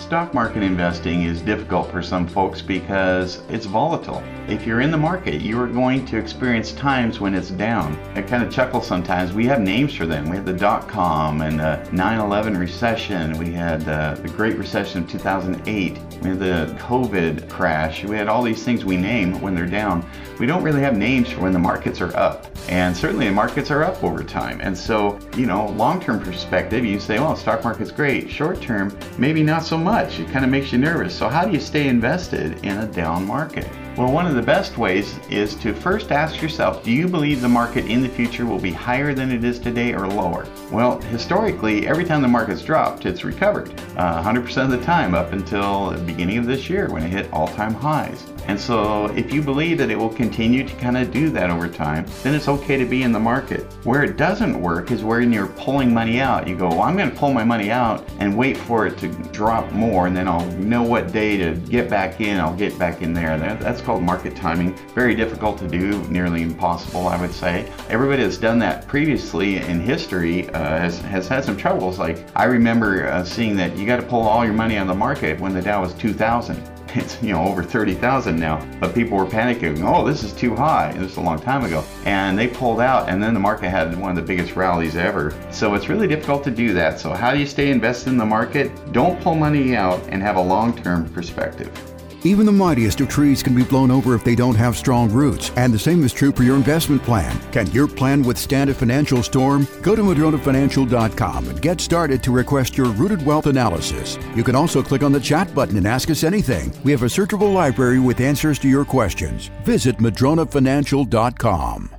Stock market investing is difficult for some folks because it's volatile. If you're in the market, you are going to experience times when it's down. I kind of chuckle sometimes. We have names for them. We had the dot-com and the 9/11 recession. We had the Great Recession of 2008. We had the COVID crash. We had all these things we name when they're down. We don't really have names for when the markets are up. And certainly the markets are up over time. And so, you know, long-term perspective, you say, well, stock market's great. Short-term, maybe not so much. It kind of makes you nervous. So how do you stay invested in a down market? Well, one of the best ways is to first ask yourself, do you believe the market in the future will be higher than it is today or lower? Well, historically, every time the market's dropped, it's recovered 100% of the time up until the beginning of this year when it hit all-time highs. And so if you believe that it will continue to kind of do that over time, then it's okay to be in the market. Where it doesn't work is when you're pulling money out. You go, well, I'm going to pull my money out and wait for it to drop more, and then I'll know what day to get back in. I'll get back in there. That's called market timing. Very difficult to do, nearly impossible, I would say. Everybody that's done that previously in history has had some troubles. Like I remember seeing that you got to pull all your money on the market when the Dow was 2,000. It's, you know, over 30,000 now, but people were panicking. Oh, this is too high. This is a long time ago. And they pulled out, and then the market had one of the biggest rallies ever. So it's really difficult to do that. So how do you stay invested in the market? Don't pull money out and have a long-term perspective. Even the mightiest of trees can be blown over if they don't have strong roots. And the same is true for your investment plan. Can your plan withstand a financial storm? Go to MadronaFinancial.com and get started to request your Rooted Wealth Analysis. You can also click on the chat button and ask us anything. We have a searchable library with answers to your questions. Visit MadronaFinancial.com.